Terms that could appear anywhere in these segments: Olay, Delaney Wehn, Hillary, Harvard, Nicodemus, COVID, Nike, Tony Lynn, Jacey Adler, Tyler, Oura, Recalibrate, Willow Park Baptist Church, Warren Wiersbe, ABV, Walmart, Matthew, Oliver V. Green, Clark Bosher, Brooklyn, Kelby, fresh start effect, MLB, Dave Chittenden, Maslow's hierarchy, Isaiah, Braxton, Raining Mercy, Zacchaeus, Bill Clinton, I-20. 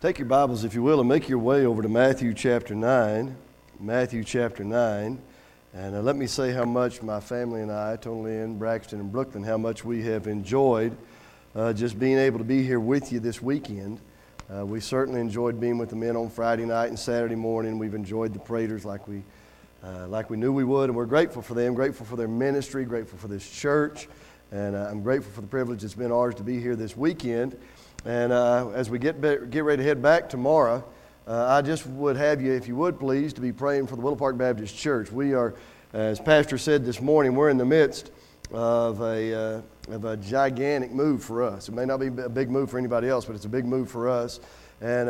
Take your Bibles, if you will, and make your way over to Matthew chapter 9. Matthew chapter 9. And let me say how much my family and I, Tony Lynn, Braxton, and Brooklyn, how much we have enjoyed just being able to be here with you this weekend. We certainly enjoyed being with the men on Friday night and Saturday morning. We've enjoyed the Praters like we knew we would, and we're grateful for them, grateful for their ministry, grateful for this church, and I'm grateful for the privilege it's been ours to be here this weekend. And as we get ready to head back tomorrow, I just would have you, if you would please, to be praying for the Willow Park Baptist Church. We are, as Pastor said this morning, we're in the midst of a gigantic move for us. It may not be a big move for anybody else, but it's a big move for us. And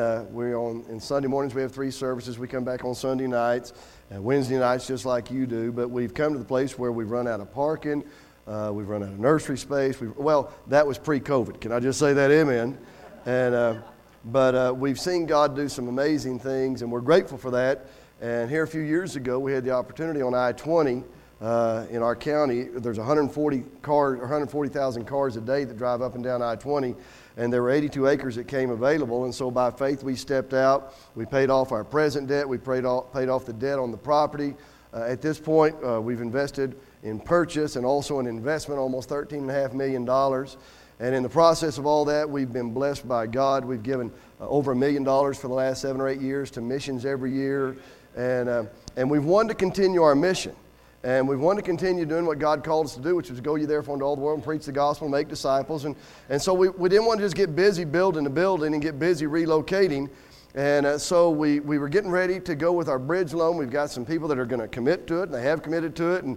in Sunday mornings we have 3 services. We come back on Sunday nights and Wednesday nights just like you do. But we've come to the place where we've run out of parking. We've run out of nursery space. That was pre-COVID. Can I just say that? Amen. And but we've seen God do some amazing things, and we're grateful for that. And here a few years ago, we had the opportunity on I-20 in our county. There's 140,000 cars a day that drive up and down I-20, and there were 82 acres that came available. And so by faith, we stepped out. We paid off our present debt. We paid off the debt on the property. At this point, we've invested in purchase and also an investment, almost $13.5 million. And in the process of all that, we've been blessed by God. We've given over $1 million for the last 7 or 8 years to missions every year. And we've wanted to continue our mission. And we've wanted to continue doing what God called us to do, which was go ye therefore into all the world and preach the gospel and make disciples. And so we didn't want to just get busy building a building and get busy relocating. And so we were getting ready to go with our bridge loan. We've got some people that are going to commit to it, and they have committed to it. And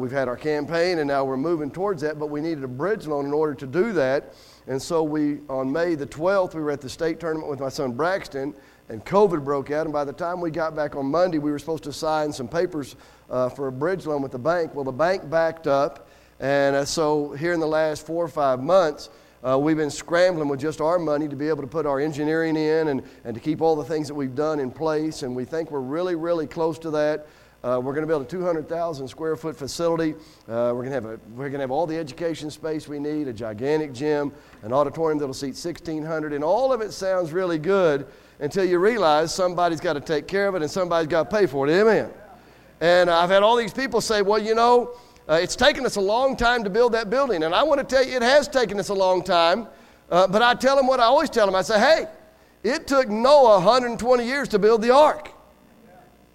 we've had our campaign, and now we're moving towards that, but we needed a bridge loan in order to do that. And so on May the 12th, we were at the state tournament with my son Braxton, and COVID broke out. And by the time we got back on Monday, we were supposed to sign some papers for a bridge loan with the bank. Well, the bank backed up, and so here in the last 4 or 5 months, we've been scrambling with just our money to be able to put our engineering in and to keep all the things that we've done in place. And we think we're really, really close to that. We're going to build a 200,000 square foot facility. We're going to have all the education space we need, a gigantic gym, an auditorium that'll seat 1,600, and all of it sounds really good until you realize somebody's got to take care of it and somebody's got to pay for it. Amen. And I've had all these people say, well, you know, it's taken us a long time to build that building. And I want to tell you, it has taken us a long time, but I tell them what I always tell them. I say, hey, it took Noah 120 years to build the ark.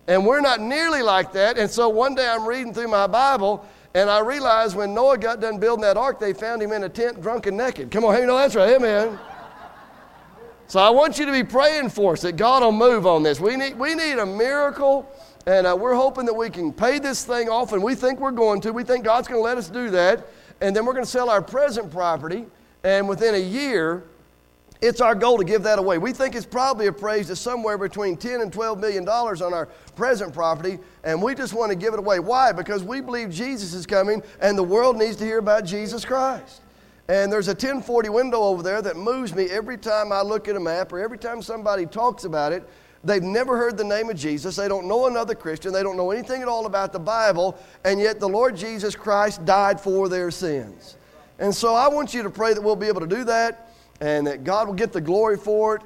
And we're not nearly like that. And so one day I'm reading through my Bible, and I realized when Noah got done building that ark, they found him in a tent drunk and naked. Come on, hey, no, that's right, amen. So I want you to be praying for us that God will move on this. We need a miracle, and we're hoping that we can pay this thing off, and we think we're going to. We think God's going to let us do that, and then we're going to sell our present property, and within a year, it's our goal to give that away. We think it's probably appraised at somewhere between $10 and $12 million on our present property, and we just want to give it away. Why? Because we believe Jesus is coming, and the world needs to hear about Jesus Christ. And there's a 1040 window over there that moves me every time I look at a map or every time somebody talks about it. They've never heard the name of Jesus. They don't know another Christian. They don't know anything at all about the Bible, and yet the Lord Jesus Christ died for their sins. And so I want you to pray that we'll be able to do that, and that God will get the glory for it.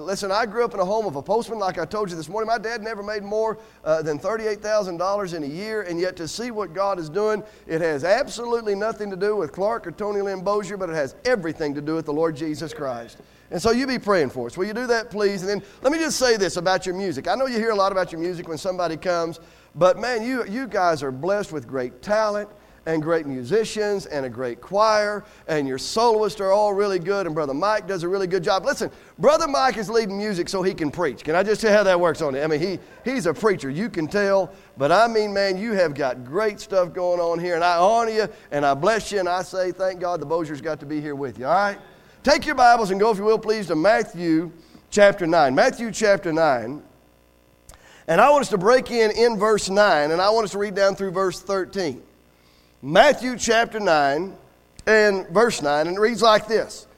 Listen, I grew up in a home of a postman, like I told you this morning. My dad never made more than $38,000 in a year, and yet to see what God is doing, it has absolutely nothing to do with Clark or Tony Lynn Bosher, but it has everything to do with the Lord Jesus Christ. And so you be praying for us. Will you do that, please? And then let me just say this about your music. I know you hear a lot about your music when somebody comes, but man, you guys are blessed with great talent, and great musicians, and a great choir, and your soloists are all really good, and Brother Mike does a really good job. Listen, Brother Mike is leading music so he can preach. Can I just tell you how that works on it? I mean, he's a preacher, you can tell, but I mean, man, you have got great stuff going on here, and I honor you, and I bless you, and I say, thank God the Bossiers got to be here with you, all right? Take your Bibles and go, if you will, please, to Matthew chapter 9. Matthew chapter 9, and I want us to break in verse 9, and I want us to read down through verse 13. Matthew chapter 9 and verse 9, and it reads like this.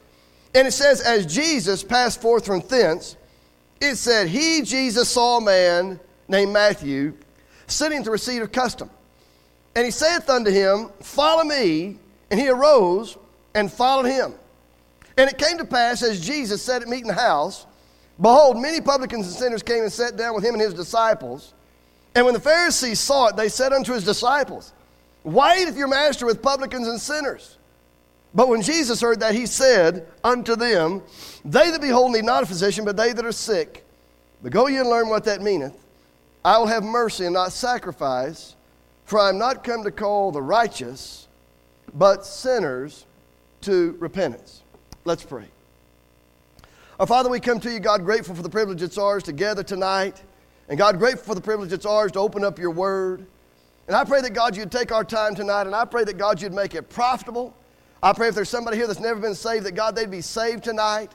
And it says, as Jesus passed forth from thence, it said, he, Jesus, saw a man named Matthew sitting at the receipt of custom. And he saith unto him, follow me. And he arose and followed him. And it came to pass, as Jesus sat at meat in the house, Behold, many publicans and sinners came and sat down with him and his disciples. And when the Pharisees saw it, they said unto his disciples, Why eateth your master with publicans and sinners? But when Jesus heard that, he said unto them, They that behold need not a physician, but they that are sick. But go ye and learn what that meaneth. I will have mercy and not sacrifice, for I am not come to call the righteous, but sinners to repentance. Let's pray. Our Father, we come to you, God, grateful for the privilege it's ours to gather tonight. And God, grateful for the privilege it's ours to open up your word. And I pray that, God, you'd take our time tonight, and I pray that, God, you'd make it profitable. I pray if there's somebody here that's never been saved, that, God, they'd be saved tonight.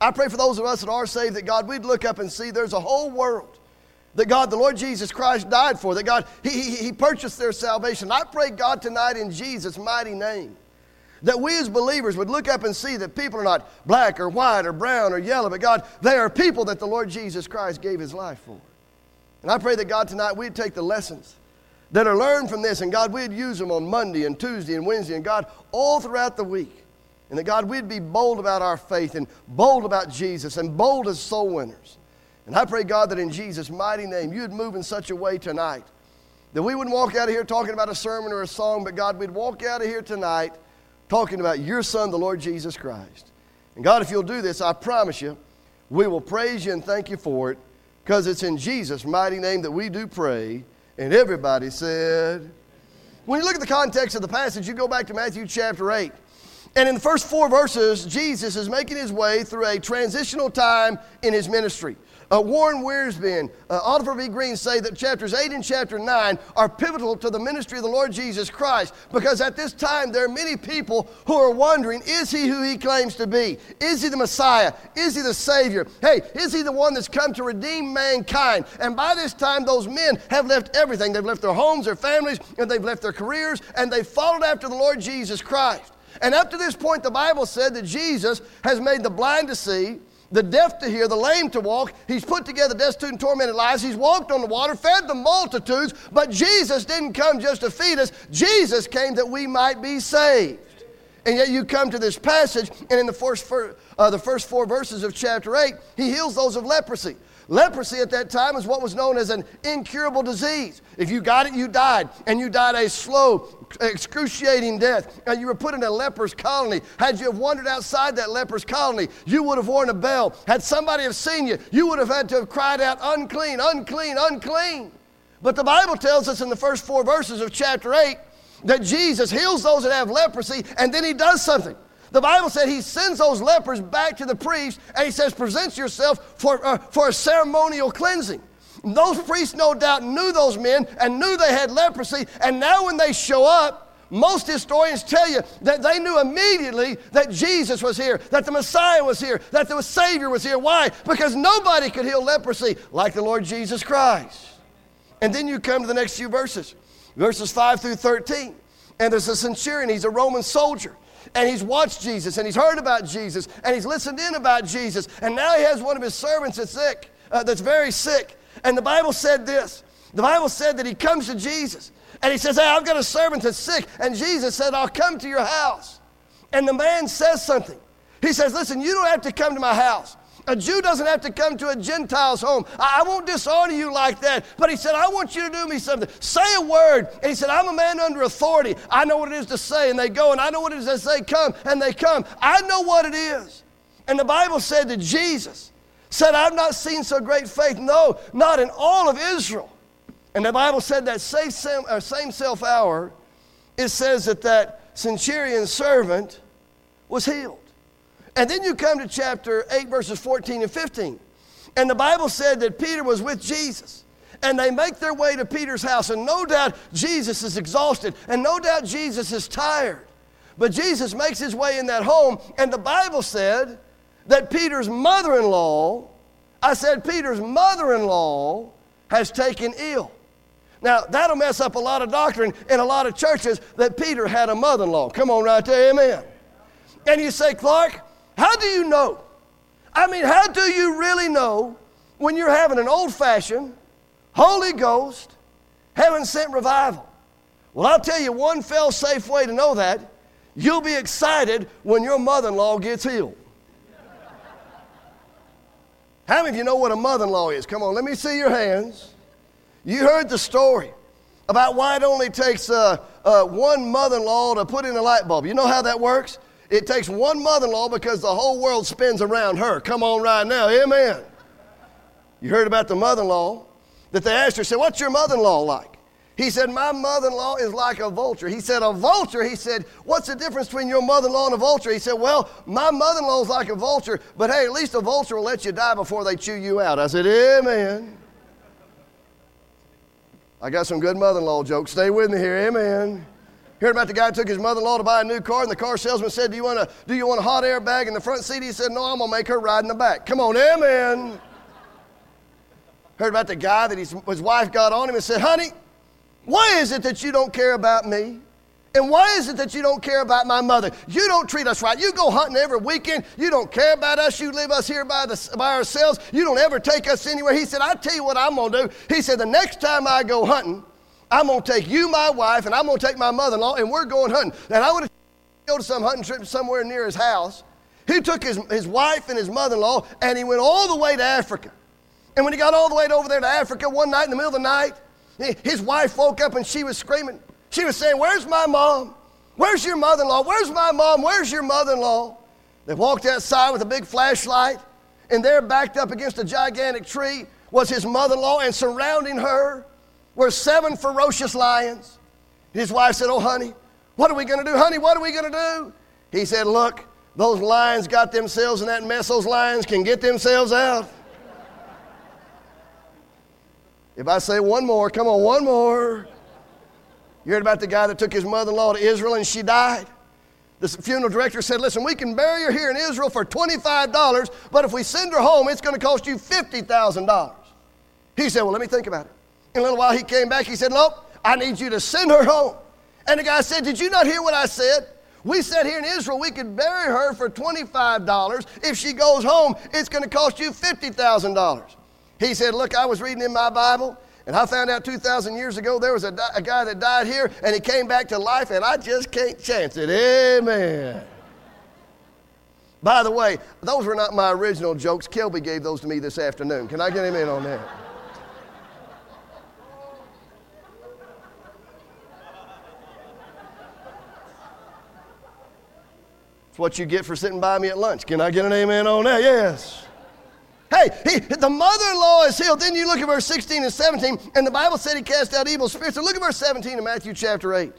I pray for those of us that are saved, that, God, we'd look up and see there's a whole world that, God, the Lord Jesus Christ died for, that, God, He purchased their salvation. I pray, God, tonight in Jesus' mighty name, that we as believers would look up and see that people are not black or white or brown or yellow, but, God, they are people that the Lord Jesus Christ gave His life for. And I pray that, God, tonight we'd take the lessons that are learned from this, and God, we'd use them on Monday and Tuesday and Wednesday, and God, all throughout the week. And that, God, we'd be bold about our faith and bold about Jesus and bold as soul winners. And I pray, God, that in Jesus' mighty name, you'd move in such a way tonight that we wouldn't walk out of here talking about a sermon or a song, but, God, we'd walk out of here tonight talking about your Son, the Lord Jesus Christ. And, God, if you'll do this, I promise you, we will praise you and thank you for it, because it's in Jesus' mighty name that we do pray. And everybody said, when you look at the context of the passage, you go back to Matthew chapter 8. And in the first 4 verses, Jesus is making his way through a transitional time in his ministry. Warren Wiersbe and Oliver V. Green say that chapters 8 and chapter 9 are pivotal to the ministry of the Lord Jesus Christ, because at this time there are many people who are wondering, is he who he claims to be? Is he the Messiah? Is he the Savior? Hey, is he the one that's come to redeem mankind? And by this time, those men have left everything. They've left their homes, their families, and they've left their careers, and they've followed after the Lord Jesus Christ. And up to this point, the Bible said that Jesus has made the blind to see, the deaf to hear, the lame to walk. He's put together destitute and tormented lives. He's walked on the water, fed the multitudes. But Jesus didn't come just to feed us. Jesus came that we might be saved. And yet you come to this passage, and in the first 4 verses of chapter 8, he heals those of leprosy. Leprosy at that time is what was known as an incurable disease. If you got it, you died, and you died a slow, excruciating death. You were put in a leper's colony. Had you have wandered outside that leper's colony, you would have worn a bell. Had somebody have seen you, you would have had to have cried out, unclean, unclean, unclean. But the Bible tells us in the first 4 verses of chapter 8 that Jesus heals those that have leprosy, and then he does something. The Bible said he sends those lepers back to the priest, and he says, present yourself for a ceremonial cleansing. And those priests no doubt knew those men and knew they had leprosy, and now when they show up, most historians tell you that they knew immediately that Jesus was here, that the Messiah was here, that the Savior was here. Why? Because nobody could heal leprosy like the Lord Jesus Christ. And then you come to the next few verses, verses 5 through 13, and there's a centurion, he's a Roman soldier. And he's watched Jesus, and he's heard about Jesus, and he's listened in about Jesus. And now he has one of his servants that's sick, that's very sick. And the Bible said this. The Bible said that he comes to Jesus, and he says, hey, I've got a servant that's sick. And Jesus said, I'll come to your house. And the man says something. He says, listen, you don't have to come to my house. A Jew doesn't have to come to a Gentile's home. I won't dishonor you like that. But he said, I want you to do me something. Say a word. And he said, I'm a man under authority. I know what it is to say, and they go. And I know what it is to say, come, and they come. I know what it is. And the Bible said that Jesus said, I've not seen so great faith. No, not in all of Israel. And the Bible said that same self hour, it says that centurion's servant was healed. And then you come to chapter 8, verses 14 and 15. And the Bible said that Peter was with Jesus. And they make their way to Peter's house. And no doubt Jesus is exhausted. And no doubt Jesus is tired. But Jesus makes his way in that home. And the Bible said that Peter's mother-in-law, Peter's mother-in-law has taken ill. Now, that'll mess up a lot of doctrine in a lot of churches that Peter had a mother-in-law. Come on right there, amen. And you say, Clark, how do you know? I mean, how do you really know when you're having an old-fashioned, Holy Ghost, heaven-sent revival? Well, I'll tell you one fell safe way to know that. You'll be excited when your mother-in-law gets healed. How many of you know what a mother-in-law is? Come on, let me see your hands. You heard the story about why it only takes one mother-in-law to put in a light bulb. You know how that works? It takes one mother-in-law because the whole world spins around her. Come on right now, amen. You heard about the mother-in-law that they asked her, said, what's your mother-in-law like? He said, my mother-in-law is like a vulture. He said, a vulture? He said, what's the difference between your mother-in-law and a vulture? He said, well, my mother-in-law is like a vulture, but hey, at least a vulture will let you die before they chew you out. I said, amen. I got some good mother-in-law jokes. Stay with me here, amen. Heard about the guy who took his mother-in-law to buy a new car, and the car salesman said, do you want a hot air bag in the front seat? He said, no, I'm going to make her ride in the back. Come on, amen. Heard about the guy that his wife got on him and said, honey, why is it that you don't care about me? And why is it that you don't care about my mother? You don't treat us right. You go hunting every weekend. You don't care about us. You leave us here by ourselves. You don't ever take us anywhere. He said, I tell you what I'm going to do. He said, the next time I go hunting, I'm going to take you, my wife, and I'm going to take my mother-in-law, and we're going hunting. And I would have go to some hunting trip somewhere near his house. He took his wife and his mother-in-law, and he went all the way to Africa. And when he got all the way over there to Africa, one night in the middle of the night, his wife woke up and she was screaming. She was saying, where's my mom? Where's your mother-in-law? Where's my mom? Where's your mother-in-law? They walked outside with a big flashlight, and there backed up against a gigantic tree was his mother-in-law, and surrounding her were 7 ferocious lions. His wife said, oh, honey, what are we going to do? Honey, what are we going to do? He said, look, those lions got themselves in that mess. Those lions can get themselves out. If I say one more, come on, one more. You heard about the guy that took his mother-in-law to Israel and she died. The funeral director said, listen, we can bury her here in Israel for $25, but if we send her home, it's going to cost you $50,000. He said, well, let me think about it. In a little while, he came back. He said, nope, I need you to send her home. And the guy said, did you not hear what I said? We said here in Israel we could bury her for $25. If she goes home, it's going to cost you $50,000. He said, look, I was reading in my Bible, and I found out 2,000 years ago there was a guy that died here, and he came back to life, and I just can't chance it. Amen. By the way, those were not my original jokes. Kelby gave those to me this afternoon. Can I get him in on that? It's what you get for sitting by me at lunch. Can I get an amen on that? Yes. Hey, the mother-in-law is healed. Then you look at verse 16 and 17, and the Bible said he cast out evil spirits. So look at verse 17 in Matthew chapter 8.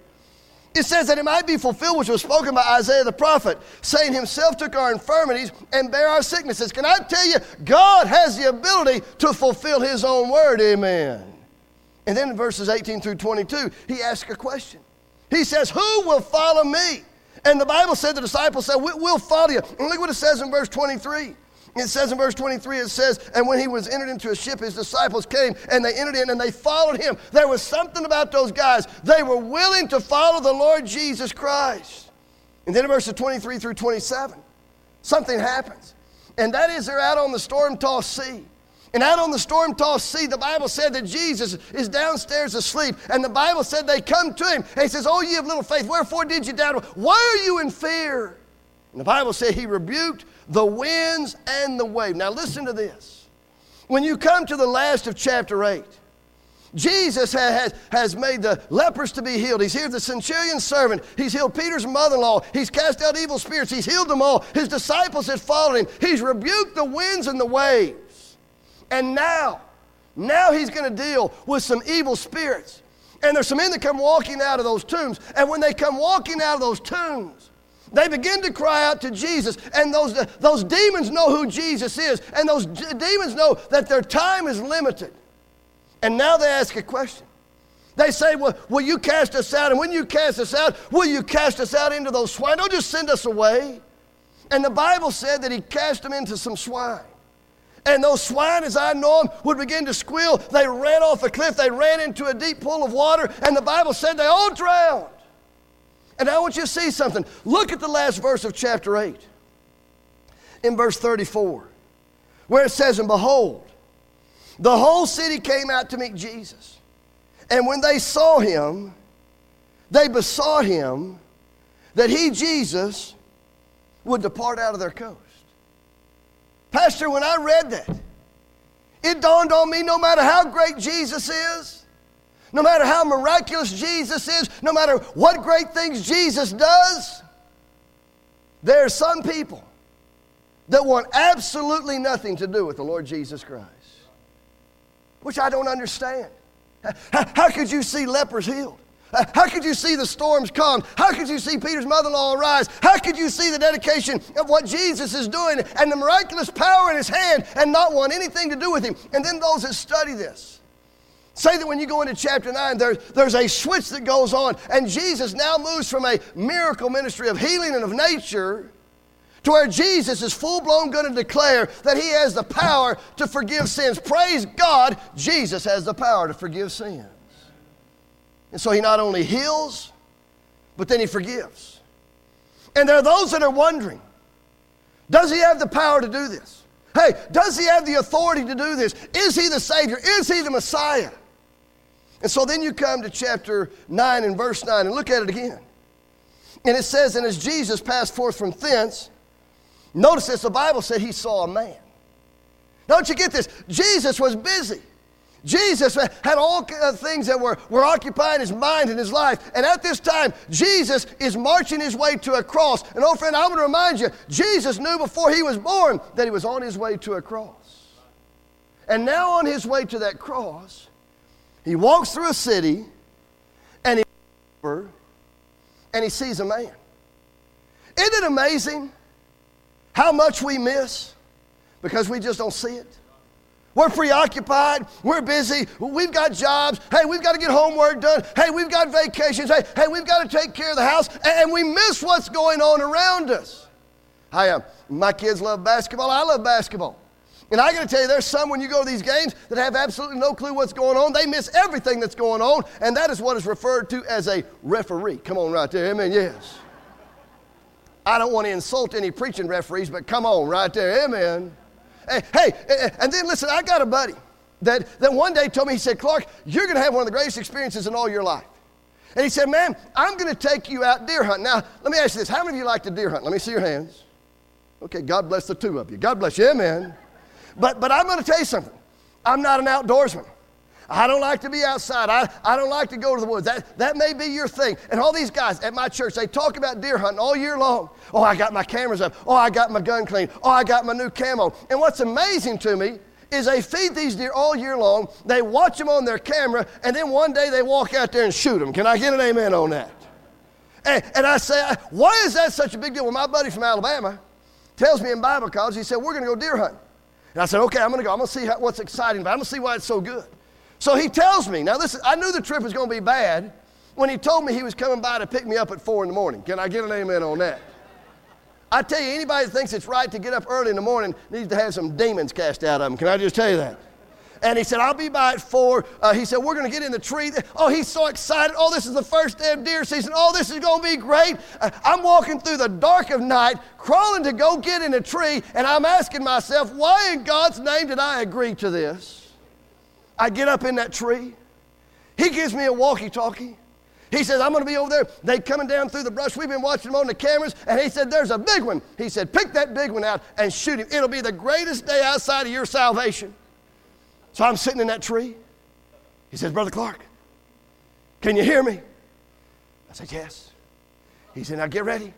It says that it might be fulfilled, which was spoken by Isaiah the prophet, saying himself took our infirmities and bare our sicknesses. Can I tell you, God has the ability to fulfill his own word, amen. And then in verses 18 through 22, he asks a question. He says, who will follow me? And the Bible said the disciples said, we'll follow you. And look what it says in verse 23. It says in verse 23, it says, and when he was entered into a ship, his disciples came, and they entered in, and they followed him. There was something about those guys. They were willing to follow the Lord Jesus Christ. And then in verses 23 through 27, something happens. And that is they're out on the storm-tossed sea. And out on the storm-tossed sea, the Bible said that Jesus is downstairs asleep. And the Bible said they come to him. And he says, oh, ye of little faith, wherefore did you doubt? Why are you in fear? And the Bible said he rebuked the winds and the wave. Now listen to this. When you come to the last of chapter 8, Jesus has made the lepers to be healed. He's healed the centurion's servant. He's healed Peter's mother-in-law. He's cast out evil spirits. He's healed them all. His disciples had followed him. He's rebuked the winds and the waves. And now he's going to deal with some evil spirits. And there's some men that come walking out of those tombs. And when they come walking out of those tombs, they begin to cry out to Jesus, and those demons know who Jesus is, and those demons know that their time is limited. And now they ask a question. They say, well, will you cast us out? And when you cast us out, will you cast us out into those swine? Don't just send us away. And the Bible said that he cast them into some swine. And those swine, as I know them, would begin to squeal. They ran off a cliff. They ran into a deep pool of water, and the Bible said they all drowned. And I want you to see something. Look at the last verse of chapter 8, in verse 34, where it says, and behold, the whole city came out to meet Jesus. And when they saw him, they besought him that he, Jesus, would depart out of their coast. Pastor, when I read that, It dawned on me, no matter how great Jesus is, no matter how miraculous Jesus is, no matter what great things Jesus does, there are some people that want absolutely nothing to do with the Lord Jesus Christ, which I don't understand. How could you see lepers healed? How could you see the storms calmed? How could you see Peter's mother-in-law arise? How could you see the dedication of what Jesus is doing and the miraculous power in his hand and not want anything to do with him? And then those that study this say that when you go into chapter 9, there's a switch that goes on, and Jesus now moves from a miracle ministry of healing and of nature to where Jesus is full-blown going to declare that he has the power to forgive sins. Praise God, Jesus has the power to forgive sins. And so he not only heals, but then he forgives. And there are those that are wondering, does he have the power to do this? Hey, does he have the authority to do this? Is he the Savior? Is he the Messiah? And so then you come to chapter 9 and verse 9 and look at it again. And it says, and as Jesus passed forth from thence, notice this, the Bible said he saw a man. Don't you get this? Jesus was busy. Jesus had all things that were occupying his mind and his life. And at this time, Jesus is marching his way to a cross. And oh, friend, I want to remind you, Jesus knew before he was born that he was on his way to a cross. And now on his way to that cross, he walks through a city, and he sees a man. Isn't it amazing how much we miss because we just don't see it? We're preoccupied. We're busy. We've got jobs. Hey, we've got to get homework done. Hey, we've got vacations. Hey, we've got to take care of the house. And we miss what's going on around us. My kids love basketball. I love basketball. And I got to tell you, there's some when you go to these games that have absolutely no clue what's going on. They miss everything that's going on. And that is what is referred to as a referee. Come on right there. Amen. Yes. I don't want to insult any preaching referees, but come on right there. Amen. Hey, and then listen, I got a buddy that one day told me, he said, Clark, you're going to have one of the greatest experiences in all your life. And he said, man, I'm going to take you out deer hunting. Now, let me ask you this. How many of you like to deer hunt? Let me see your hands. Okay, God bless the two of you. God bless you, amen. But I'm going to tell you something. I'm not an outdoorsman. I don't like to be outside. I don't like to go to the woods. That may be your thing. And all these guys at my church, they talk about deer hunting all year long. Oh, I got my cameras up. Oh, I got my gun clean. Oh, I got my new camo. And what's amazing to me is they feed these deer all year long. They watch them on their camera, and then one day they walk out there and shoot them. Can I get an amen on that? And I say, why is that such a big deal? Well, my buddy from Alabama tells me in Bible college, he said, we're going to go deer hunting. And I said, okay, I'm going to go. I'm going to see what's exciting, but I'm going to see why it's so good. So he tells me, now listen, I knew the trip was going to be bad when he told me he was coming by to pick me up at 4 in the morning. Can I get an amen on that? I tell you, anybody that thinks it's right to get up early in the morning needs to have some demons cast out of them. Can I just tell you that? And he said, I'll be by at 4. He said, we're going to get in the tree. Oh, he's so excited. Oh, this is the first day of deer season. Oh, this is going to be great. I'm walking through the dark of night, crawling to go get in a tree, and I'm asking myself, why in God's name did I agree to this? I get up in that tree. He gives me a walkie-talkie. He says, I'm going to be over there. They coming down through the brush. We've been watching them on the cameras. And he said, there's a big one. He said, pick that big one out and shoot him. It'll be the greatest day outside of your salvation. So I'm sitting in that tree. He says, Brother Clark, can you hear me? I said, yes. He said, now get ready.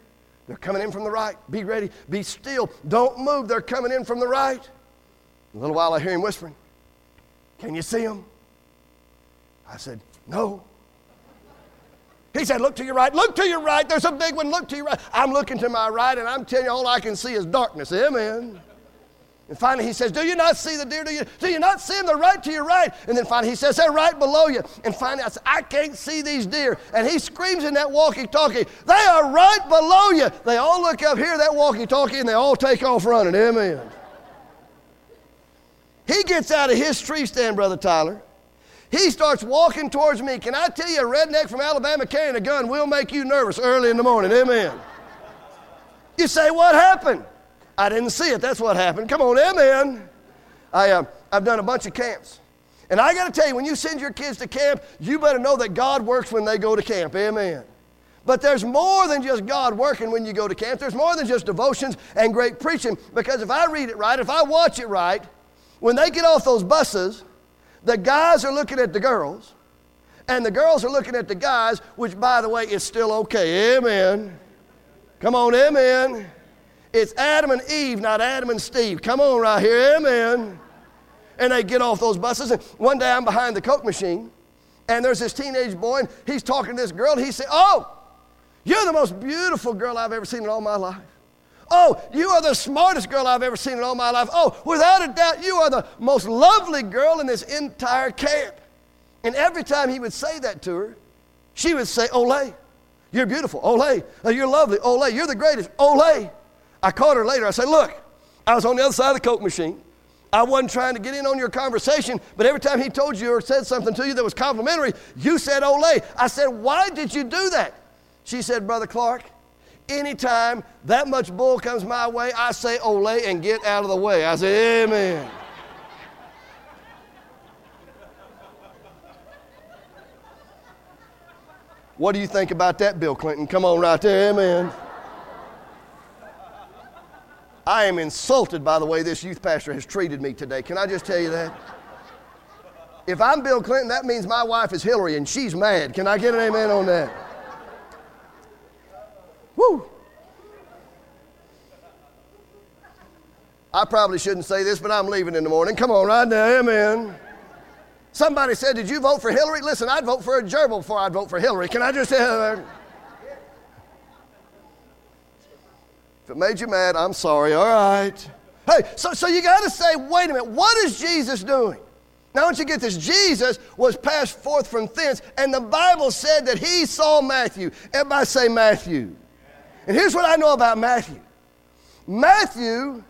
They're coming in from the right. Be ready. Be still. Don't move. They're coming in from the right. In a little while I hear him whispering, can you see him? I said, no. He said, look to your right. Look to your right. There's a big one. Look to your right. I'm looking to my right, and I'm telling you, all I can see is darkness. Amen. And finally he says, do you not see the deer? Do you not see them? They're right to your right. And then finally he says, they're right below you. And finally I said, I can't see these deer. And he screams in that walkie-talkie, they are right below you. They all look up here, that walkie-talkie, and they all take off running. Amen. He gets out of his tree stand, Brother Tyler. He starts walking towards me. Can I tell you, a redneck from Alabama carrying a gun will make you nervous early in the morning. Amen. You say, what happened? I didn't see it. That's what happened. Come on, amen. I've done a bunch of camps. And I got to tell you, when you send your kids to camp, you better know that God works when they go to camp. Amen. But there's more than just God working when you go to camp. There's more than just devotions and great preaching. Because if I read it right, if I watch it right, When they get off those buses, the guys are looking at the girls, and the girls are looking at the guys, which, by the way, is still okay. Amen. Come on, amen. It's Adam and Eve, not Adam and Steve. Come on right here, amen. And they get off those buses. And one day I'm behind the Coke machine, and there's this teenage boy, and he's talking to this girl, and he said, "Oh, you're the most beautiful girl I've ever seen in all my life. Oh, you are the smartest girl I've ever seen in all my life. Oh, without a doubt, you are the most lovely girl in this entire camp." And every time he would say that to her, she would say, "Olay, you're beautiful. Olay, you're lovely. Olay, you're the greatest. Olay." I called her later. I said, "Look, I was on the other side of the Coke machine. I wasn't trying to get in on your conversation, but every time he told you or said something to you that was complimentary, you said, 'Olay.'" I said, "Why did you do that?" She said, "Brother Clark, anytime that much bull comes my way, I say, 'Olay,' and get out of the way." I said, "Amen." What do you think about that, Bill Clinton? Come on right there, amen. I am insulted by the way this youth pastor has treated me today. Can I just tell you that? If I'm Bill Clinton, that means my wife is Hillary and she's mad. Can I get an amen on that? Woo! I probably shouldn't say this, but I'm leaving in the morning. Come on right now, amen. Somebody said, "Did you vote for Hillary?" Listen, I'd vote for a gerbil before I'd vote for Hillary. Can I just say that? If it made you mad, I'm sorry, all right. Hey, so you got to say, wait a minute, what is Jesus doing? Now, once you get this, Jesus was passed forth from thence, and the Bible said that he saw Matthew. Everybody say Matthew. And here's what I know about Matthew. Matthew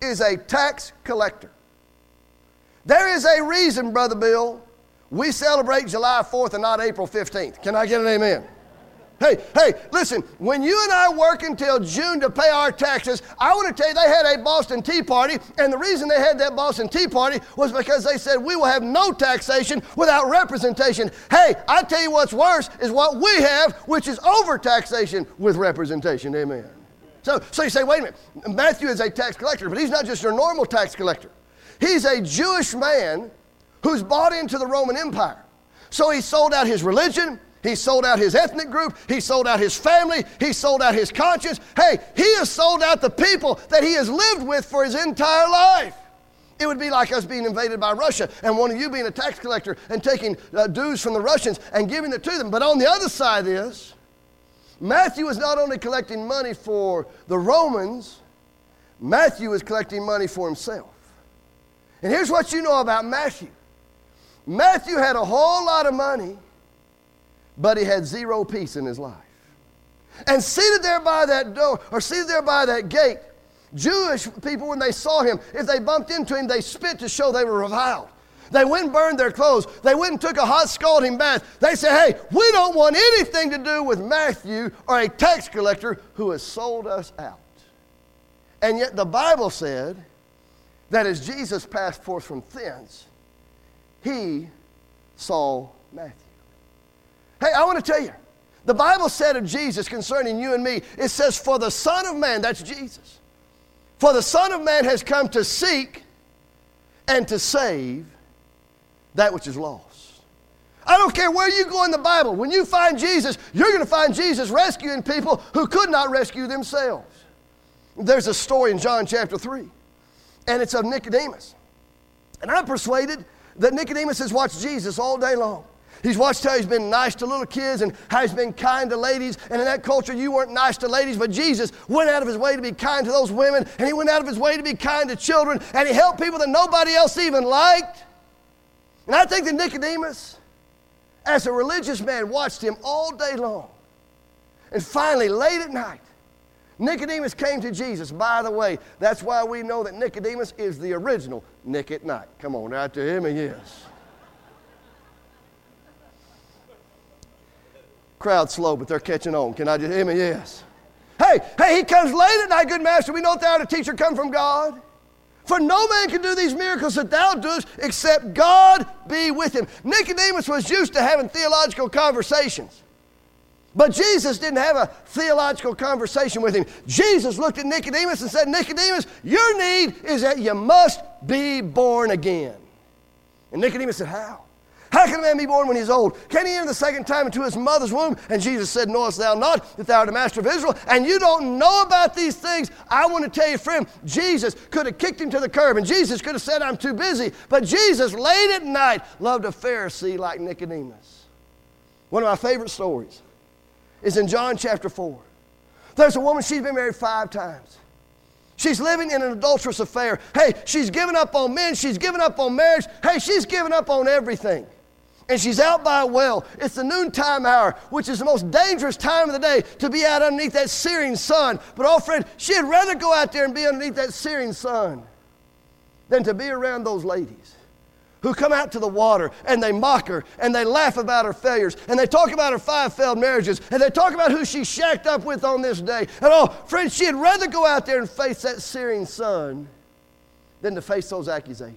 is a tax collector. There is a reason, Brother Bill, we celebrate July 4th and not April 15th. Can I get an amen? Hey, listen, when you and I work until June to pay our taxes, I want to tell you they had a Boston Tea Party, and the reason they had that Boston Tea Party was because they said we will have no taxation without representation. Hey, I tell you what's worse is what we have, which is overtaxation with representation, amen. So you say, wait a minute, Matthew is a tax collector, but he's not just your normal tax collector. He's a Jewish man who's bought into the Roman Empire. So he sold out his religion. He sold out his ethnic group. He sold out his family. He sold out his conscience. Hey, he has sold out the people that he has lived with for his entire life. It would be like us being invaded by Russia and one of you being a tax collector and taking dues from the Russians and giving it to them. But on the other side is, Matthew is not only collecting money for the Romans, Matthew is collecting money for himself. And here's what you know about Matthew. Matthew had a whole lot of money, but he had zero peace in his life. And seated there by that door, or seated there by that gate, Jewish people, when they saw him, if they bumped into him, they spit to show they were reviled. They went and burned their clothes. They went and took a hot scalding bath. They said, "Hey, we don't want anything to do with Matthew or a tax collector who has sold us out." And yet the Bible said that as Jesus passed forth from thence, he saw Matthew. Hey, I want to tell you, the Bible said of Jesus concerning you and me, it says, "For the Son of Man," that's Jesus, "for the Son of Man has come to seek and to save that which is lost." I don't care where you go in the Bible. When you find Jesus, you're going to find Jesus rescuing people who could not rescue themselves. There's a story in John chapter 3, and it's of Nicodemus. And I'm persuaded that Nicodemus has watched Jesus all day long. He's watched how he's been nice to little kids and how he's been kind to ladies. And in that culture, you weren't nice to ladies, but Jesus went out of his way to be kind to those women, and he went out of his way to be kind to children, and he helped people that nobody else even liked. And I think that Nicodemus, as a religious man, watched him all day long. And finally, late at night, Nicodemus came to Jesus. By the way, that's why we know that Nicodemus is the original Nick at Night. Come on, out to him, yes. Crowd's slow, but they're catching on. Can I just hear me? Yes. Hey, he comes late at night, good master. We know thou art a teacher come from God. For no man can do these miracles that thou doest except God be with him. Nicodemus was used to having theological conversations. But Jesus didn't have a theological conversation with him. Jesus looked at Nicodemus and said, "Nicodemus, your need is that you must be born again. And Nicodemus said, how? How can a man be born when he's old? Can he enter the second time into his mother's womb? And Jesus said, knowest thou not that thou art the master of Israel? And you don't know about these things? I want to tell you, friend, Jesus could have kicked him to the curb, and Jesus could have said, I'm too busy. But Jesus, late at night, loved a Pharisee like Nicodemus. One of my favorite stories is in John chapter 4. There's a woman, she's been married 5 times. She's living in an adulterous affair. Hey, she's given up on men. She's given up on marriage. Hey, she's given up on everything. And she's out by a well. It's the noontime hour, which is the most dangerous time of the day to be out underneath that searing sun. But, oh, friend, she'd rather go out there and be underneath that searing sun than to be around those ladies who come out to the water and they mock her and they laugh about her failures and they talk about her 5 failed marriages and they talk about who she shacked up with on this day. And, oh, friend, she'd rather go out there and face that searing sun than to face those accusations.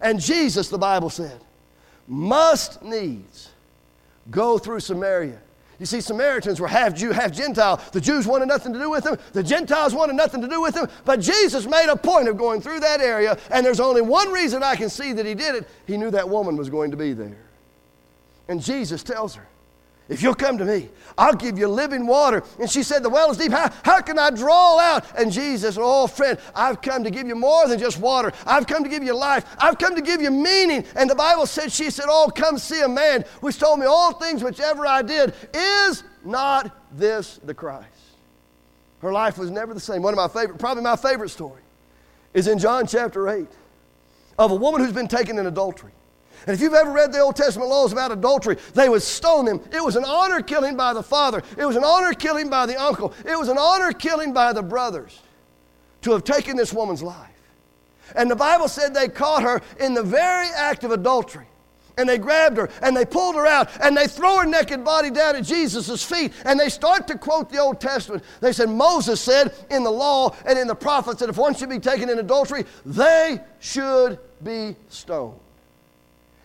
And Jesus, the Bible said, must needs go through Samaria. You see, Samaritans were half Jew, half Gentile. The Jews wanted nothing to do with them. The Gentiles wanted nothing to do with them. But Jesus made a point of going through that area, and there's only one reason I can see that he did it. He knew that woman was going to be there. And Jesus tells her, if you'll come to me, I'll give you living water. And she said, the well is deep. How can I draw out? And Jesus, oh, friend, I've come to give you more than just water. I've come to give you life. I've come to give you meaning. And the Bible said, she said, oh, come see a man which told me all things whichever I did. Is not this the Christ? Her life was never the same. One of my favorite, probably my favorite story is in John chapter 8 of a woman who's been taken in adultery. And if you've ever read the Old Testament laws about adultery, they would stone them. It was an honor killing by the father. It was an honor killing by the uncle. It was an honor killing by the brothers to have taken this woman's life. And the Bible said they caught her in the very act of adultery. And they grabbed her, and they pulled her out, and they throw her naked body down at Jesus' feet, and they start to quote the Old Testament. They said, Moses said in the law and in the prophets that if one should be taken in adultery, they should be stoned.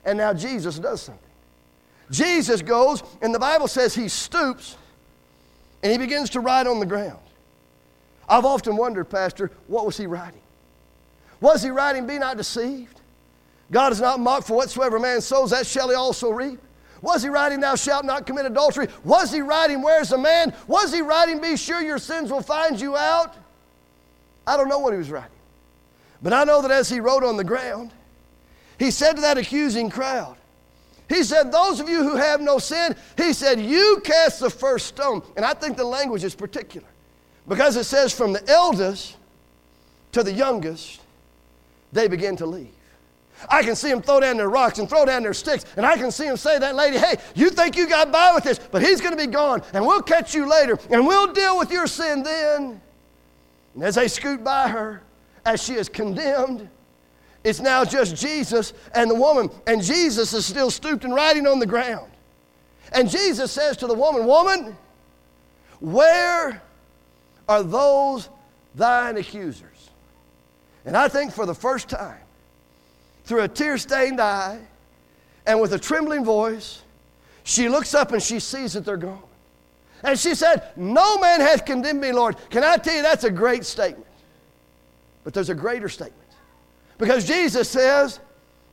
And now Jesus does something. Jesus goes, and the Bible says he stoops, and he begins to write on the ground. I've often wondered, Pastor, what was he writing? Was he writing, be not deceived? God is not mocked, for whatsoever man sows, that shall he also reap. Was he writing, thou shalt not commit adultery? Was he writing, where's the man? Was he writing, be sure your sins will find you out? I don't know what he was writing. But I know that as he wrote on the ground, he said to that accusing crowd, he said, those of you who have no sin, he said, you cast the first stone. And I think the language is particular because it says from the eldest to the youngest, they begin to leave. I can see them throw down their rocks and throw down their sticks, and I can see them say to that lady, hey, you think you got by with this, but he's going to be gone, and we'll catch you later, and we'll deal with your sin then. And as they scoot by her, as she is condemned, it's now just Jesus and the woman, and Jesus is still stooped and writing on the ground. And Jesus says to the woman, woman, where are those thine accusers? And I think for the first time, through a tear-stained eye and with a trembling voice, she looks up and she sees that they're gone. And she said, no man hath condemned me, Lord. Can I tell you, that's a great statement. But there's a greater statement. Because Jesus says,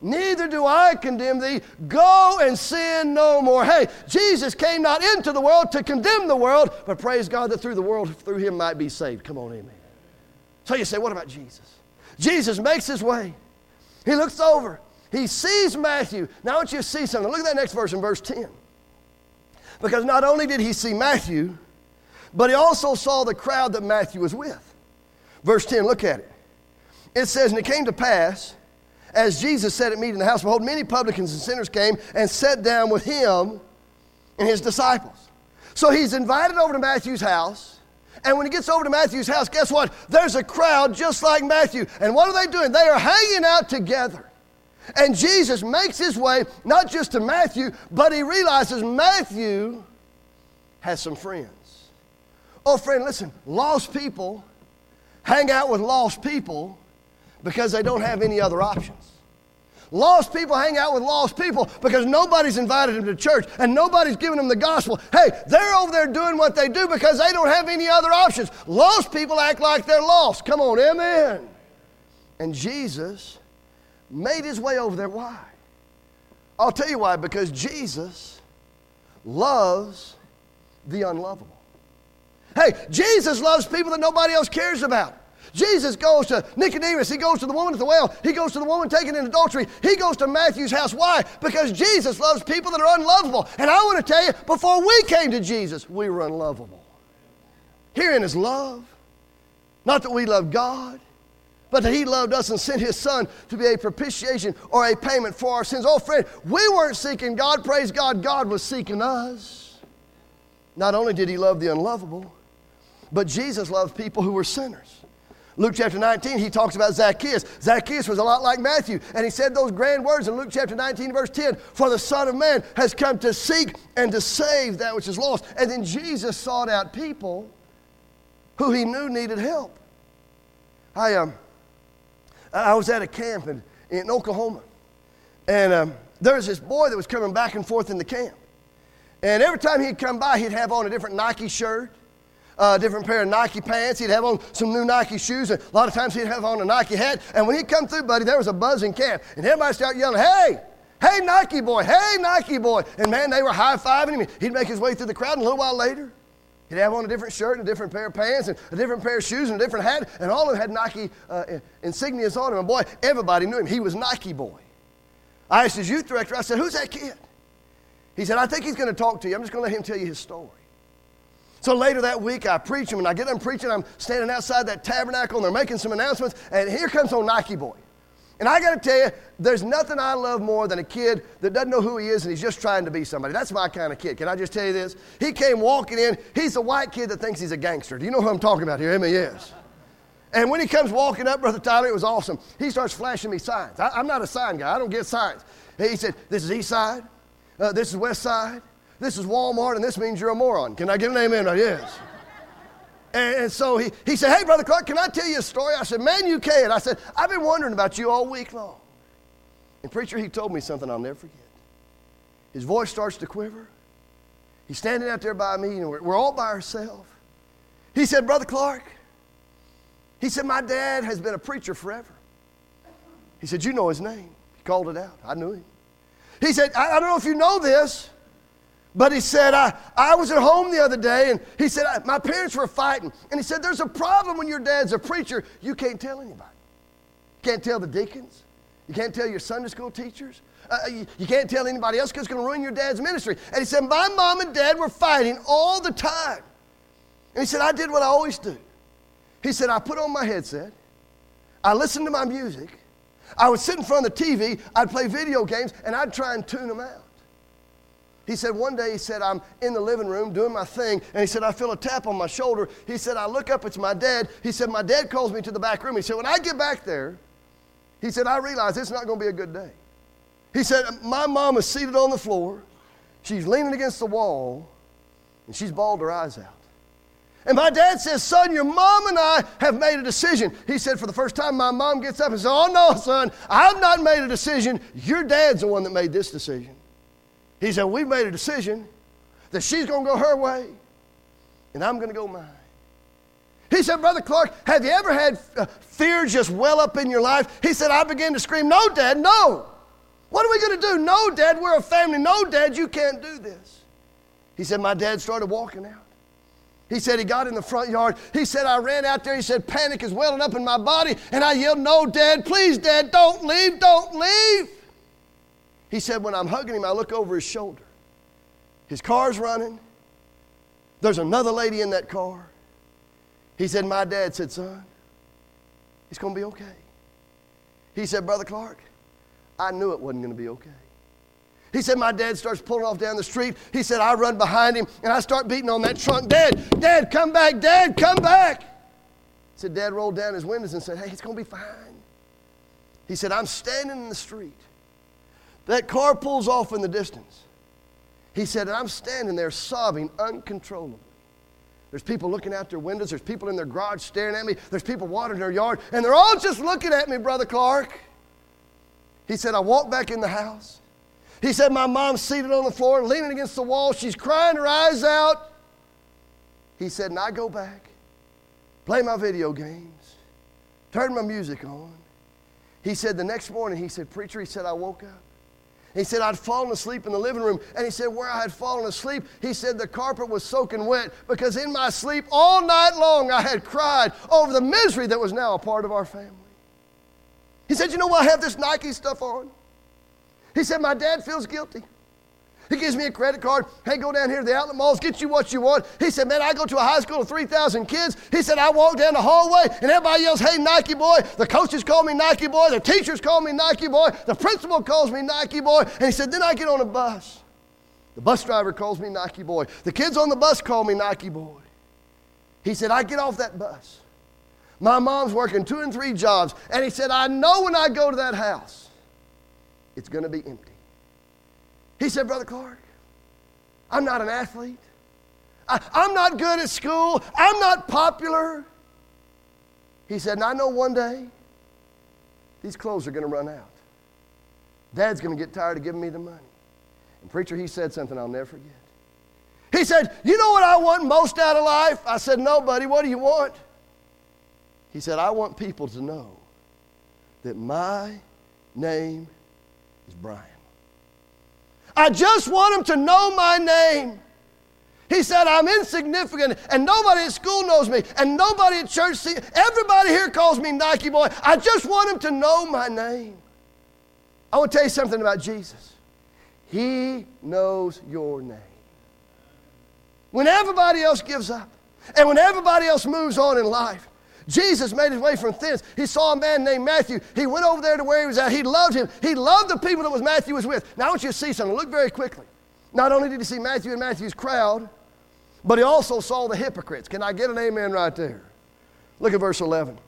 neither do I condemn thee. Go and sin no more. Hey, Jesus came not into the world to condemn the world, but praise God that through the world, through him might be saved. Come on, amen. So you say, what about Jesus? Jesus makes his way. He looks over. He sees Matthew. Now I want you to see something. Look at that next verse in verse 10. Because not only did he see Matthew, but he also saw the crowd that Matthew was with. Verse 10, look at it. It says, and it came to pass, as Jesus sat at meat in the house, behold, many publicans and sinners came and sat down with him and his disciples. So he's invited over to Matthew's house. And when he gets over to Matthew's house, guess what? There's a crowd just like Matthew. And what are they doing? They are hanging out together. And Jesus makes his way, not just to Matthew, but he realizes Matthew has some friends. Oh, friend, listen, lost people hang out with lost people because they don't have any other options. Lost people hang out with lost people because nobody's invited them to church and nobody's giving them the gospel. Hey, they're over there doing what they do because they don't have any other options. Lost people act like they're lost. Come on, amen. And Jesus made his way over there. Why? I'll tell you why. Because Jesus loves the unlovable. Hey, Jesus loves people that nobody else cares about. Jesus goes to Nicodemus. He goes to the woman at the well. He goes to the woman taken in adultery. He goes to Matthew's house. Why? Because Jesus loves people that are unlovable. And I want to tell you, before we came to Jesus, we were unlovable. Herein is love. Not that we love God, but that he loved us and sent his son to be a propitiation or a payment for our sins. Oh, friend, we weren't seeking God. Praise God, God was seeking us. Not only did he love the unlovable, but Jesus loved people who were sinners. Luke chapter 19, he talks about Zacchaeus. Zacchaeus was a lot like Matthew, and he said those grand words in Luke chapter 19, verse 10, "For the Son of Man has come to seek and to save that which is lost." And then Jesus sought out people who he knew needed help. I was at a camp in Oklahoma, and there was this boy that was coming back and forth in the camp. And every time he'd come by, he'd have on a different Nike shirt, a different pair of Nike pants. He'd have on some new Nike shoes, and a lot of times he'd have on a Nike hat. And when he'd come through, buddy, there was a buzz in camp, and everybody started yelling, "Hey! Hey, Nike boy! Hey, Nike boy!" And man, they were high-fiving him. He'd make his way through the crowd, and a little while later, he'd have on a different shirt and a different pair of pants and a different pair of shoes and a different hat, and all of them had Nike insignias on him. And boy, everybody knew him. He was Nike boy. I asked his youth director, I said, "Who's that kid?" He said, "I think he's going to talk to you. I'm just going to let him tell you his story." So later that week, I preach him, and I get him preaching. I'm standing outside that tabernacle, and they're making some announcements, and here comes old Nike boy. And I got to tell you, there's nothing I love more than a kid that doesn't know who he is and he's just trying to be somebody. That's my kind of kid. Can I just tell you this? He came walking in. He's a white kid that thinks he's a gangster. Do you know who I'm talking about here? Him, he is. And when he comes walking up, Brother Tyler, it was awesome. He starts flashing me signs. I'm not a sign guy. I don't get signs. He said, "This is East Side. This is West Side. This is Walmart, and this means you're a moron." Can I get an amen? Yes. And so he said, "Hey, Brother Clark, can I tell you a story?" I said, "Man, you can." I said, "I've been wondering about you all week long." And preacher, he told me something I'll never forget. His voice starts to quiver. He's standing out there by me, and we're all by ourselves. He said, "Brother Clark," he said, "my dad has been a preacher forever." He said, "You know his name." He called it out. I knew him. He said, I don't know if you know this, but he said, I was at home the other day, and he said, my parents were fighting. And he said, there's a problem when your dad's a preacher. You can't tell anybody. You can't tell the deacons. You can't tell your Sunday school teachers. You can't tell anybody else because it's going to ruin your dad's ministry. And he said, my mom and dad were fighting all the time. And he said, I did what I always do. He said, I put on my headset. I listened to my music. I would sit in front of the TV. I'd play video games, and I'd try and tune them out. He said, one day, he said, I'm in the living room doing my thing, and he said, I feel a tap on my shoulder. He said, I look up, it's my dad. He said, my dad calls me to the back room. He said, when I get back there, he said, I realize it's not going to be a good day. He said, my mom is seated on the floor. She's leaning against the wall, and she's bawled her eyes out. And my dad says, son, your mom and I have made a decision. He said, for the first time, my mom gets up and says, oh, no, son, I've not made a decision. Your dad's the one that made this decision. He said, we've made a decision that she's going to go her way and I'm going to go mine. He said, Brother Clark, have you ever had fear just well up in your life? He said, I began to scream, no, Dad, no. What are we going to do? No, Dad, we're a family. No, Dad, you can't do this. He said, my dad started walking out. He said, he got in the front yard. He said, I ran out there. He said, panic is welling up in my body. And I yelled, no, Dad, please, Dad, don't leave, don't leave. He said, when I'm hugging him, I look over his shoulder. His car's running. There's another lady in that car. He said, my dad said, son, it's going to be okay. He said, Brother Clark, I knew it wasn't going to be okay. He said, my dad starts pulling off down the street. He said, I run behind him, and I start beating on that trunk. Dad, Dad, come back. Dad, come back. He said, Dad rolled down his windows and said, hey, it's going to be fine. He said, I'm standing in the street. That car pulls off in the distance. He said, and I'm standing there sobbing uncontrollably. There's people looking out their windows. There's people in their garage staring at me. There's people watering their yard. And they're all just looking at me, Brother Clark. He said, I walked back in the house. He said, my mom's seated on the floor and leaning against the wall. She's crying her eyes out. He said, and I go back, play my video games, turn my music on, He said the next morning, he said, preacher, he said, I woke up. He said, I'd fallen asleep in the living room. And he said, where I had fallen asleep, he said, the carpet was soaking wet because in my sleep all night long I had cried over the misery that was now a part of our family. He said, you know why I have this Nike stuff on? He said, my dad feels guilty. He gives me a credit card. Hey, go down here to the outlet malls, get you what you want. He said, man, I go to a high school of 3,000 kids. He said, I walk down the hallway and everybody yells, hey, Nike boy. The coaches call me Nike boy. The teachers call me Nike boy. The principal calls me Nike boy. And he said, then I get on a bus. The bus driver calls me Nike boy. The kids on the bus call me Nike boy. He said, I get off that bus. My mom's working 2 and 3 jobs. And he said, I know when I go to that house, it's going to be empty. He said, Brother Clark, I'm not an athlete. I'm not good at school. I'm not popular. He said, and I know one day these clothes are going to run out. Dad's going to get tired of giving me the money. And preacher, he said something I'll never forget. He said, you know what I want most out of life? I said, no, buddy, what do you want? He said, I want people to know that my name is Brian. I just want them to know my name. He said, I'm insignificant, and nobody at school knows me, and nobody at church sees. Everybody here calls me Nike boy. I just want them to know my name. I want to tell you something about Jesus. He knows your name. When everybody else gives up, and when everybody else moves on in life, Jesus made his way from thence. He saw a man named Matthew. He went over there to where he was at. He loved him. He loved the people that Matthew was with. Now I want you to see something. Look very quickly. Not only did he see Matthew and Matthew's crowd, but he also saw the hypocrites. Can I get an amen right there? Look at verse 11.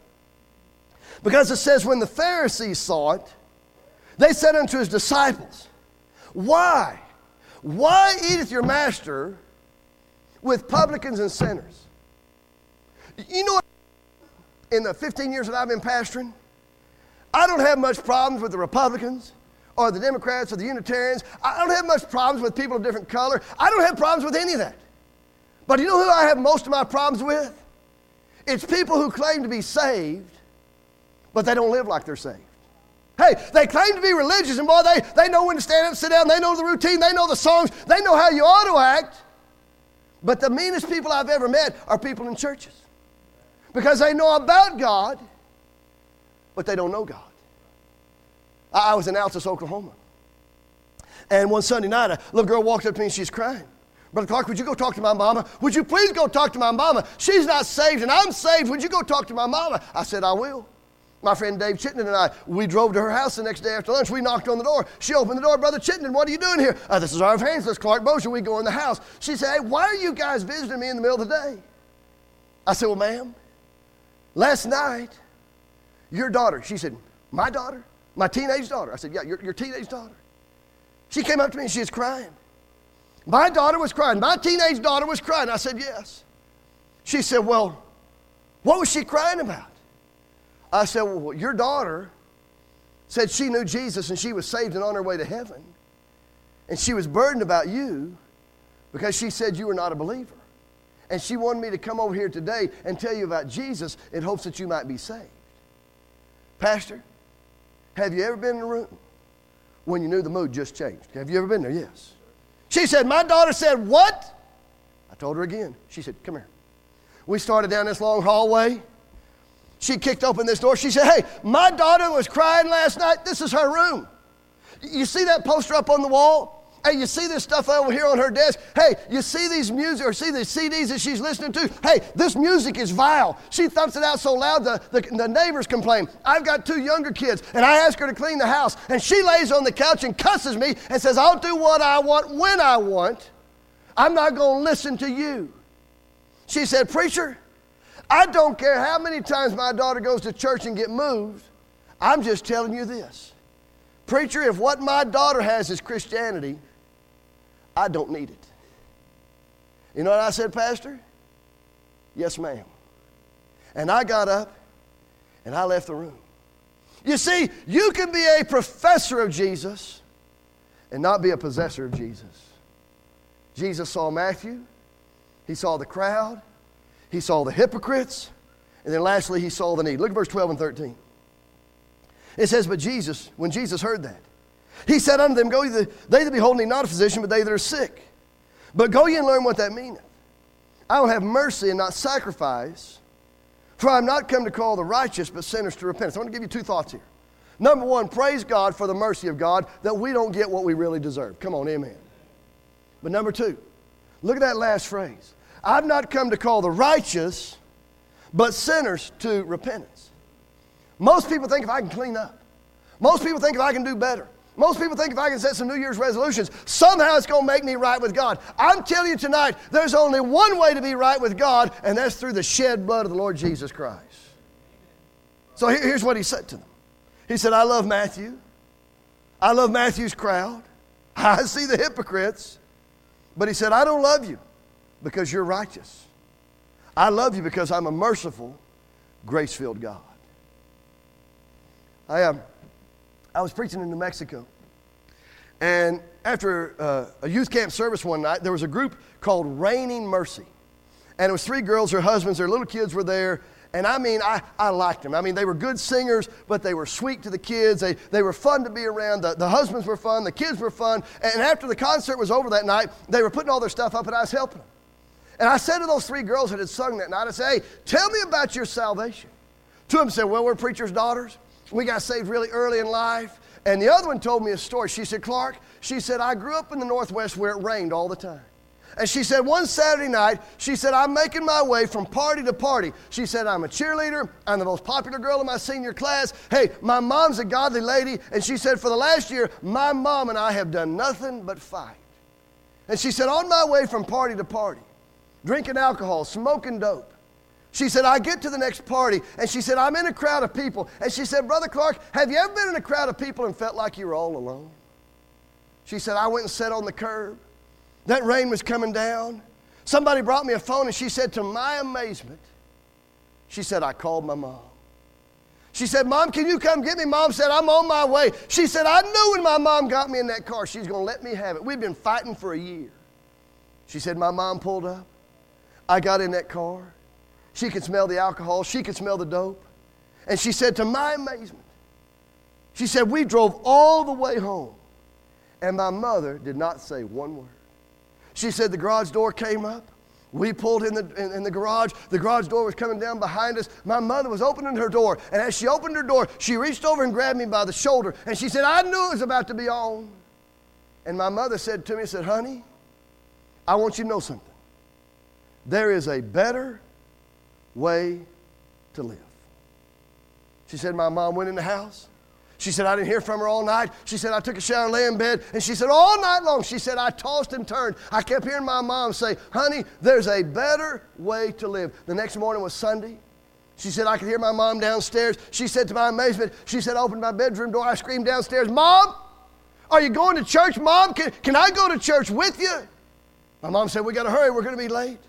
Because it says, when the Pharisees saw it, they said unto his disciples, why? Why eateth your master with publicans and sinners? You know what? In the 15 years that I've been pastoring, I don't have much problems with the Republicans or the Democrats or the Unitarians. I don't have much problems with people of different color. I don't have problems with any of that. But you know who I have most of my problems with? It's people who claim to be saved, but they don't live like they're saved. Hey, they claim to be religious, and boy, they know when to stand up, sit down. They know the routine. They know the songs. They know how you ought to act. But the meanest people I've ever met are people in churches. Because they know about God, but they don't know God. I was in Altus, Oklahoma. And one Sunday night, a little girl walked up to me and she's crying. Brother Clark, would you go talk to my mama? Would you please go talk to my mama? She's not saved and I'm saved. Would you go talk to my mama? I said, I will. My friend Dave Chittenden and I, we drove to her house the next day after lunch. We knocked on the door. She opened the door. Brother Chittenden, what are you doing here? This is our evangelist, Clark Bosher. We go in the house. She said, hey, why are you guys visiting me in the middle of the day? I said, well, ma'am, last night, your daughter, she said, my daughter? My teenage daughter? I said, yeah, your teenage daughter. She came up to me and she was crying. My daughter was crying. My teenage daughter was crying. I said, yes. She said, well, what was she crying about? I said, well, your daughter said she knew Jesus and she was saved and on her way to heaven. And she was burdened about you because she said you were not a believer. And she wanted me to come over here today and tell you about Jesus in hopes that you might be saved. Pastor, have you ever been in a room when you knew the mood just changed? Have you ever been there? Yes. She said, my daughter said, what? I told her again. She said, come here. We started down this long hallway. She kicked open this door. She said, hey, my daughter was crying last night. This is her room. You see that poster up on the wall? Hey, you see this stuff over here on her desk? Hey, you see these music or see these CDs that she's listening to? Hey, this music is vile. She thumps it out so loud the neighbors complain. I've got 2 younger kids, and I ask her to clean the house, and she lays on the couch and cusses me and says, I'll do what I want when I want. I'm not going to listen to you. She said, preacher, I don't care how many times my daughter goes to church and get moved. I'm just telling you this. Preacher, if what my daughter has is Christianity, I don't need it. You know what I said, Pastor? Yes, ma'am. And I got up and I left the room. You see, you can be a professor of Jesus and not be a possessor of Jesus. Jesus saw Matthew. He saw the crowd. He saw the hypocrites. And then lastly, he saw the need. Look at verse 12 and 13. It says, but Jesus, when Jesus heard that, he said unto them, go ye, they that behold need not a physician, but they that are sick. But go ye and learn what that meaneth. I will have mercy and not sacrifice, for I am not come to call the righteous, but sinners to repentance. I want to give you two thoughts here. Number one, praise God for the mercy of God that we don't get what we really deserve. Come on, amen. But number two, look at that last phrase. I've not come to call the righteous, but sinners to repentance. Most people think if I can clean up. Most people think if I can do better. Most people think if I can set some New Year's resolutions, somehow it's going to make me right with God. I'm telling you tonight, there's only one way to be right with God, and that's through the shed blood of the Lord Jesus Christ. So here's what he said to them. He said, I love Matthew. I love Matthew's crowd. I see the hypocrites. But he said, I don't love you because you're righteous. I love you because I'm a merciful, grace-filled God. I was preaching in New Mexico, and after a youth camp service one night, there was a group called Raining Mercy, and it was three girls, their husbands, their little kids were there, and I mean, I liked them. I mean, they were good singers, but they were sweet to the kids. They were fun to be around. The husbands were fun. The kids were fun, and after the concert was over that night, they were putting all their stuff up, and I was helping them. And I said to those three girls that had sung that night, I said, hey, tell me about your salvation. Two of them said, well, we're preacher's daughters. We got saved really early in life. And the other one told me a story. She said, Clark, she said, I grew up in the Northwest where it rained all the time. And she said, one Saturday night, she said, I'm making my way from party to party. She said, I'm a cheerleader. I'm the most popular girl in my senior class. Hey, my mom's a godly lady. And she said, for the last year, my mom and I have done nothing but fight. And she said, on my way from party to party, drinking alcohol, smoking dope, she said, I get to the next party, and she said, I'm in a crowd of people. And she said, Brother Clark, have you ever been in a crowd of people and felt like you were all alone? She said, I went and sat on the curb. That rain was coming down. Somebody brought me a phone, and she said, to my amazement, she said, I called my mom. She said, Mom, can you come get me? Mom said, I'm on my way. She said, I knew when my mom got me in that car, she's going to let me have it. We've been fighting for a year. She said, my mom pulled up. I got in that car. She could smell the alcohol. She could smell the dope. And she said, to my amazement, she said, we drove all the way home, and my mother did not say one word. She said, the garage door came up. We pulled in the garage. The garage door was coming down behind us. My mother was opening her door. And as she opened her door, she reached over and grabbed me by the shoulder. And she said, I knew it was about to be on. And my mother said to me, said, honey, I want you to know something. There is a better way to live. She said, my mom went in the house. She said, I didn't hear from her all night. She said, I took a shower and lay in bed. And she said, all night long, she said, I tossed and turned. I kept hearing my mom say, honey, there's a better way to live. The next morning was Sunday. She said, I could hear my mom downstairs. She said, to my amazement, she said, I opened my bedroom door. I screamed downstairs, Mom, are you going to church? Mom, can I go to church with you? My mom said, we got to hurry. We're going to be late.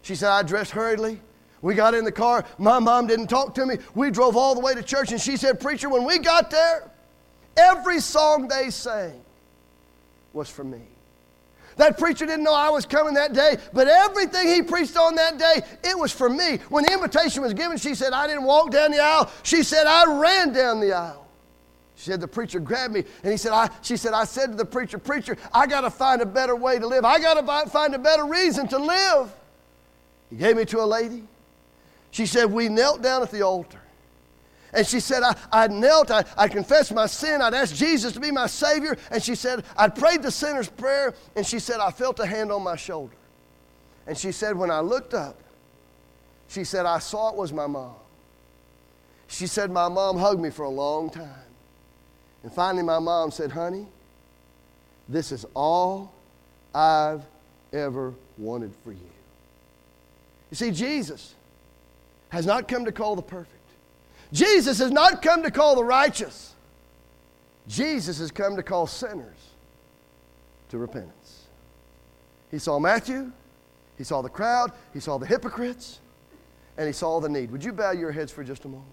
She said, I dressed hurriedly. We got in the car. My mom didn't talk to me. We drove all the way to church, and she said, preacher, when we got there, every song they sang was for me. That preacher didn't know I was coming that day, but everything he preached on that day, it was for me. When the invitation was given, she said, I didn't walk down the aisle. She said, I ran down the aisle. She said, the preacher grabbed me, and he said, I said to the preacher, preacher, I got to find a better way to live. I got to find a better reason to live. He gave me to a lady. She said, we knelt down at the altar. And she said, I knelt, I confessed my sin, I'd asked Jesus to be my Savior. And she said, I prayed the sinner's prayer. And she said, I felt a hand on my shoulder. And she said, when I looked up, she said, I saw it was my mom. She said, my mom hugged me for a long time. And finally my mom said, honey, this is all I've ever wanted for you. You see, Jesus has not come to call the perfect. Jesus has not come to call the righteous. Jesus has come to call sinners to repentance. He saw Matthew, he saw the crowd, he saw the hypocrites, and he saw the need. Would you bow your heads for just a moment?